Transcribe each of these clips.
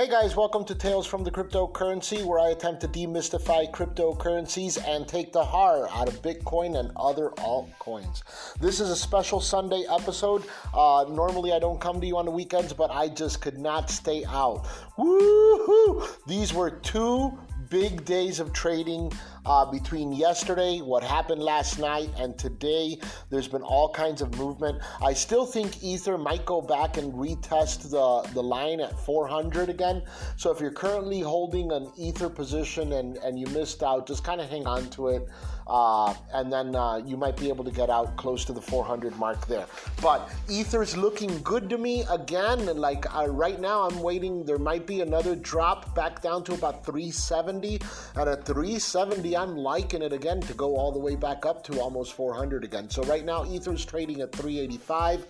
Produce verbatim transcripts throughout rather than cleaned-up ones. Hey guys, welcome to Tales from the Cryptocurrency, where I attempt to demystify cryptocurrencies and take the horror out of Bitcoin and other altcoins. This is a special Sunday episode. Uh, normally I don't come to you on the weekends, but I just could not stay out. Woohoo! These were two big days of trading uh, between yesterday, what happened last night, and today. There's been all kinds of movement. I still think Ether might go back and retest the, the line at four hundred again. So if you're currently holding an Ether position and, and you missed out, just kind of hang on to it. Uh, and then uh, you might be able to get out close to the four hundred mark there. But Ether's looking good to me again. And like uh, right now, I'm waiting. There might be another drop back down to about three seventy. At a three seventy, I'm liking it again to go all the way back up to almost four hundred again. So right now, Ether's trading at three eighty-five.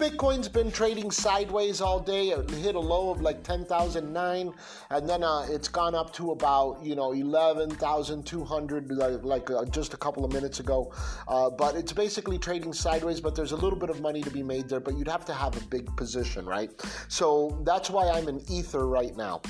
Bitcoin's been trading sideways all day. It hit a low of like ten thousand nine, and then uh, it's gone up to about, you know, eleven thousand two hundred, like, like uh, just a couple of minutes ago. Uh, but it's basically trading sideways, but there's a little bit of money to be made there, but you'd have to have a big position, right? So that's why I'm in Ether right now.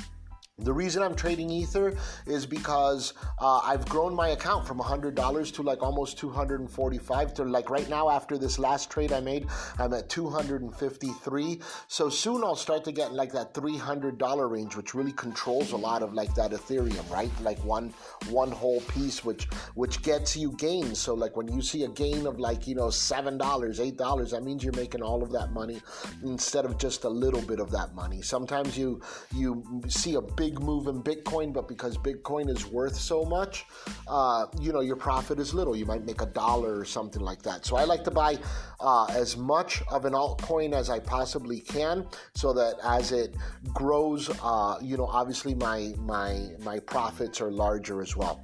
The reason I'm trading Ether is because uh, I've grown my account from one hundred dollars to like almost two hundred forty-five dollars. To like right now, after this last trade I made, I'm at two hundred fifty-three dollars. So soon I'll start to get like that three hundred dollars range, which really controls a lot of like that Ethereum, right? Like one one whole piece, which which gets you gains. So like when you see a gain of like, you know, seven dollars, eight dollars, that means you're making all of that money instead of just a little bit of that money. Sometimes you you see a big Big move in Bitcoin, but because Bitcoin is worth so much, uh, you know, your profit is little. You might make a dollar or something like that. So I like to buy uh, as much of an altcoin as I possibly can, so that as it grows, uh, you know, obviously my my my profits are larger as well.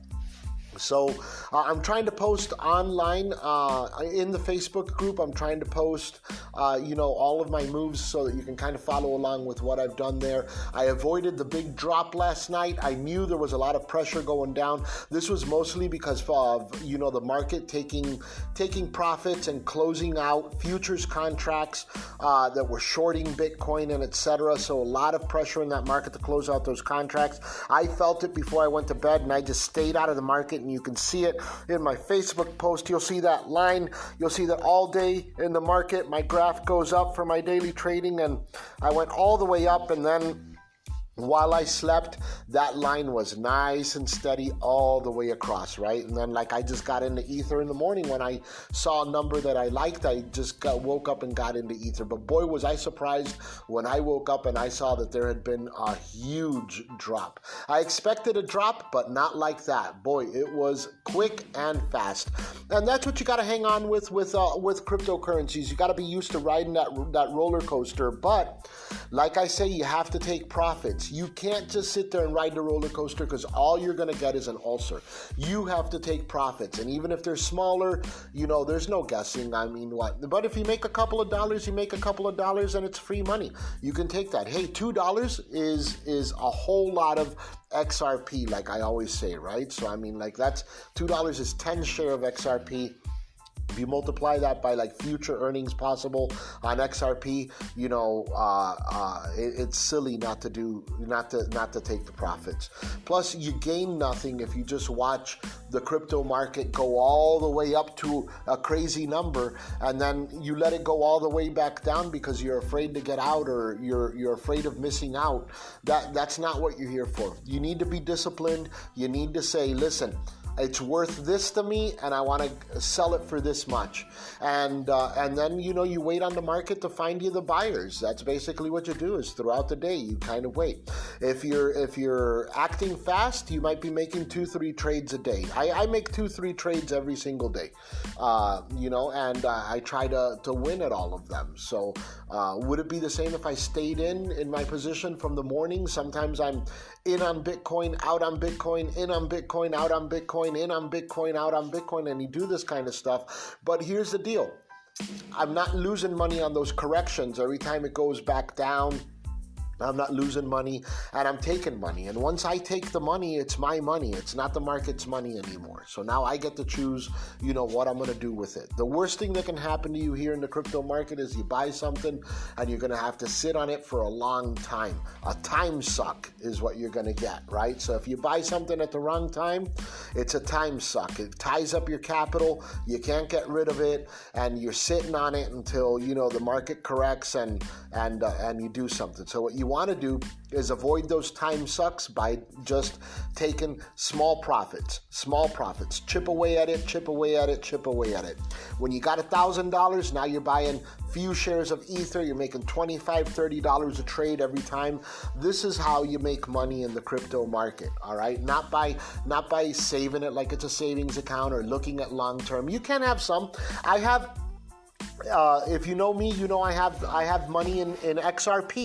So uh, I'm trying to post online uh, in the Facebook group. I'm trying to post, uh, you know, all of my moves so that you can kind of follow along with what I've done there. I avoided the big drop last night. I knew there was a lot of pressure going down. This was mostly because of, you know, the market taking taking profits and closing out futures contracts uh, that were shorting Bitcoin and et cetera. So a lot of pressure in that market to close out those contracts. I felt it before I went to bed, and I just stayed out of the market. And you can see it in my Facebook post. You'll see that line. You'll see that all day in the market, my graph goes up for my daily trading, and I went all the way up, and then while I slept, that line was nice and steady all the way across, right? And then, like, I just got into Ether in the morning when I saw a number that I liked. I just got, woke up and got into Ether. But boy, was I surprised when I woke up and I saw that there had been a huge drop. I expected a drop, but not like that. Boy, it was quick and fast. And that's what you got to hang on with with uh, with cryptocurrencies. You got to be used to riding that that roller coaster. But like I say, you have to take profits. You can't just sit there and ride the roller coaster, because all you're going to get is an ulcer. You have to take profits. And even if they're smaller, you know, there's no guessing. I mean, what? But if you make a couple of dollars, you make a couple of dollars, and it's free money. You can take that. Hey, two dollars is, is a whole lot of X R P, like I always say, right? So, I mean, like that's two dollars is ten share of X R P. If you multiply that by like future earnings possible on X R P, you know, uh, uh, it, it's silly not to do, not to, not to take the profits. Plus, you gain nothing if you just watch the crypto market go all the way up to a crazy number, and then you let it go all the way back down because you're afraid to get out, or you're you're afraid of missing out. That that's not what you're here for. You need to be disciplined. You need to say, listen, it's worth this to me, and I want to sell it for this much. And uh, and then, you know, you wait on the market to find you the buyers. That's basically what you do, is throughout the day, you kind of wait. If you're if you're acting fast, you might be making two, three trades a day. I, I make two, three trades every single day, uh, you know, and uh, I try to, to win at all of them. So uh, would it be the same if I stayed in, in my position from the morning? Sometimes I'm in on Bitcoin, out on Bitcoin, in on Bitcoin, out on Bitcoin, in on Bitcoin, out on Bitcoin, and you do this kind of stuff. But here's the deal. I'm not losing money on those corrections every time it goes back down. I'm not losing money, and I'm taking money. And once I take the money, it's my money. It's not the market's money anymore. So now I get to choose, you know, what I'm going to do with it. The worst thing that can happen to you here in the crypto market is you buy something and you're going to have to sit on it for a long time. A time suck is what you're going to get, right? So if you buy something at the wrong time, it's a time suck. It ties up your capital. You can't get rid of it, and you're sitting on it until, you know, the market corrects and and uh, and you do something. So what you want to do is avoid those time sucks by just taking small profits, small profits, chip away at it, chip away at it, chip away at it. When you got a thousand dollars, now you're buying few shares of Ether, you're making twenty-five, thirty dollars a trade every time. This is how you make money in the crypto market, all right? Not by not by saving it like it's a savings account or looking at long-term. You can have some. I have Uh, if you know me, you know I have I have money in, in X R P,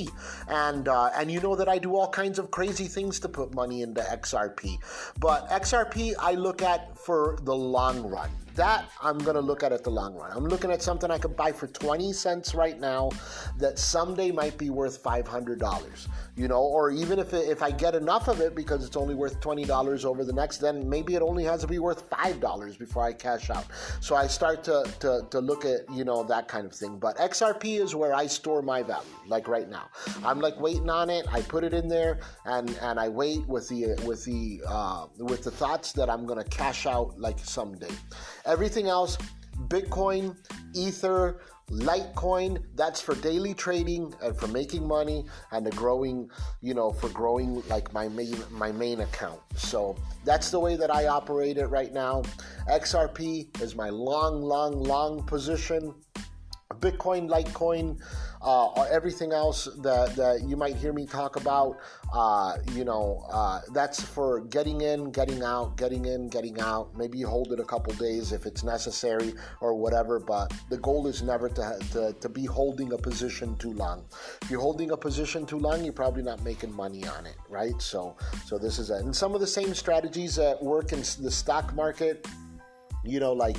and uh, and you know that I do all kinds of crazy things to put money into X R P. But X R P I look at for the long run. That I'm going to look at it the long run. I'm looking at something I could buy for twenty cents right now that someday might be worth five hundred dollars, you know, or even if it, if I get enough of it because it's only worth twenty dollars over the next, then maybe it only has to be worth five dollars before I cash out. So I start to, to, to look at, you know, that kind of thing. But X R P is where I store my value, like right now. I'm like waiting on it. I put it in there and, and I wait with the, with the, uh, with the thoughts that I'm going to cash out like someday. Everything else, Bitcoin, Ether, Litecoin, that's for daily trading and for making money and the growing, you know, for growing like my main, my main account. So that's the way that I operate it right now. X R P is my long, long, long position. Bitcoin, Litecoin, uh, or everything else that, that you might hear me talk about, uh, you know, uh, that's for getting in, getting out, getting in, getting out. Maybe you hold it a couple days if it's necessary or whatever, but the goal is never to, to, to be holding a position too long. If you're holding a position too long, you're probably not making money on it, right? So, so this is it. And some of the same strategies that work in the stock market, you know, like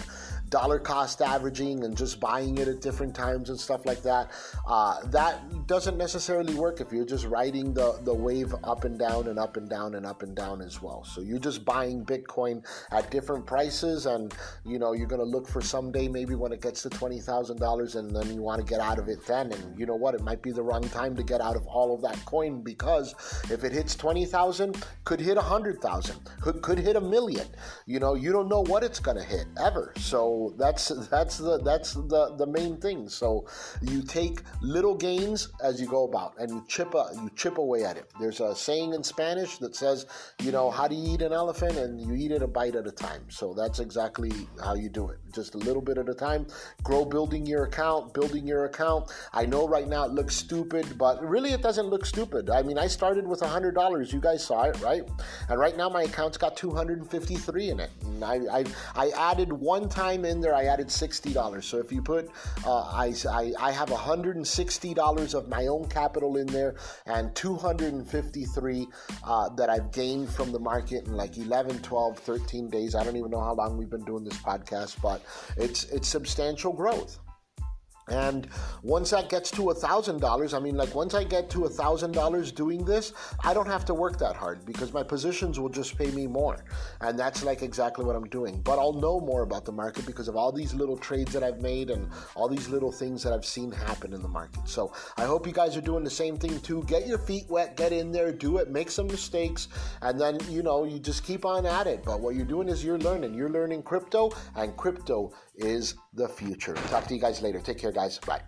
dollar cost averaging and just buying it at different times and stuff like that. Uh, that doesn't necessarily work if you're just riding the, the wave up and down and up and down and up and down as well. So you're just buying Bitcoin at different prices and, you know, you're going to look for someday maybe when it gets to twenty thousand dollars and then you want to get out of it then. And you know what? It might be the wrong time to get out of all of that coin because if it hits twenty thousand, could hit one hundred thousand, could, could hit a million. You know, you don't know what it's going to hit ever. So that's that's the that's the, the main thing. So you take little gains as you go about, and you chip a, you chip away at it. There's a saying in Spanish that says, you know, how do you eat an elephant? And you eat it a bite at a time. So that's exactly how you do it. Just a little bit at a time. Grow building your account, building your account. I know right now it looks stupid, but really it doesn't look stupid. I mean, I started with one hundred dollars. You guys saw it, right? And right now my account's got two hundred fifty-three in it. And I I, I added one time in there, I added sixty dollars. So if you put, uh, I, I, I have one hundred sixty dollars of my own capital in there and two hundred fifty-three uh, that I've gained from the market in like eleven, twelve, thirteen days. I don't even know how long we've been doing this podcast, but it's it's substantial growth. And once that gets to one thousand dollars, I mean, like once I get to one thousand dollars doing this, I don't have to work that hard because my positions will just pay me more. And that's like exactly what I'm doing. But I'll know more about the market because of all these little trades that I've made and all these little things that I've seen happen in the market. So I hope you guys are doing the same thing too. Get your feet wet, get in there, do it, make some mistakes, and then, you know, you just keep on at it. But what you're doing is you're learning. You're learning crypto, and crypto is the future. Talk to you guys later. Take care, guys. Bye.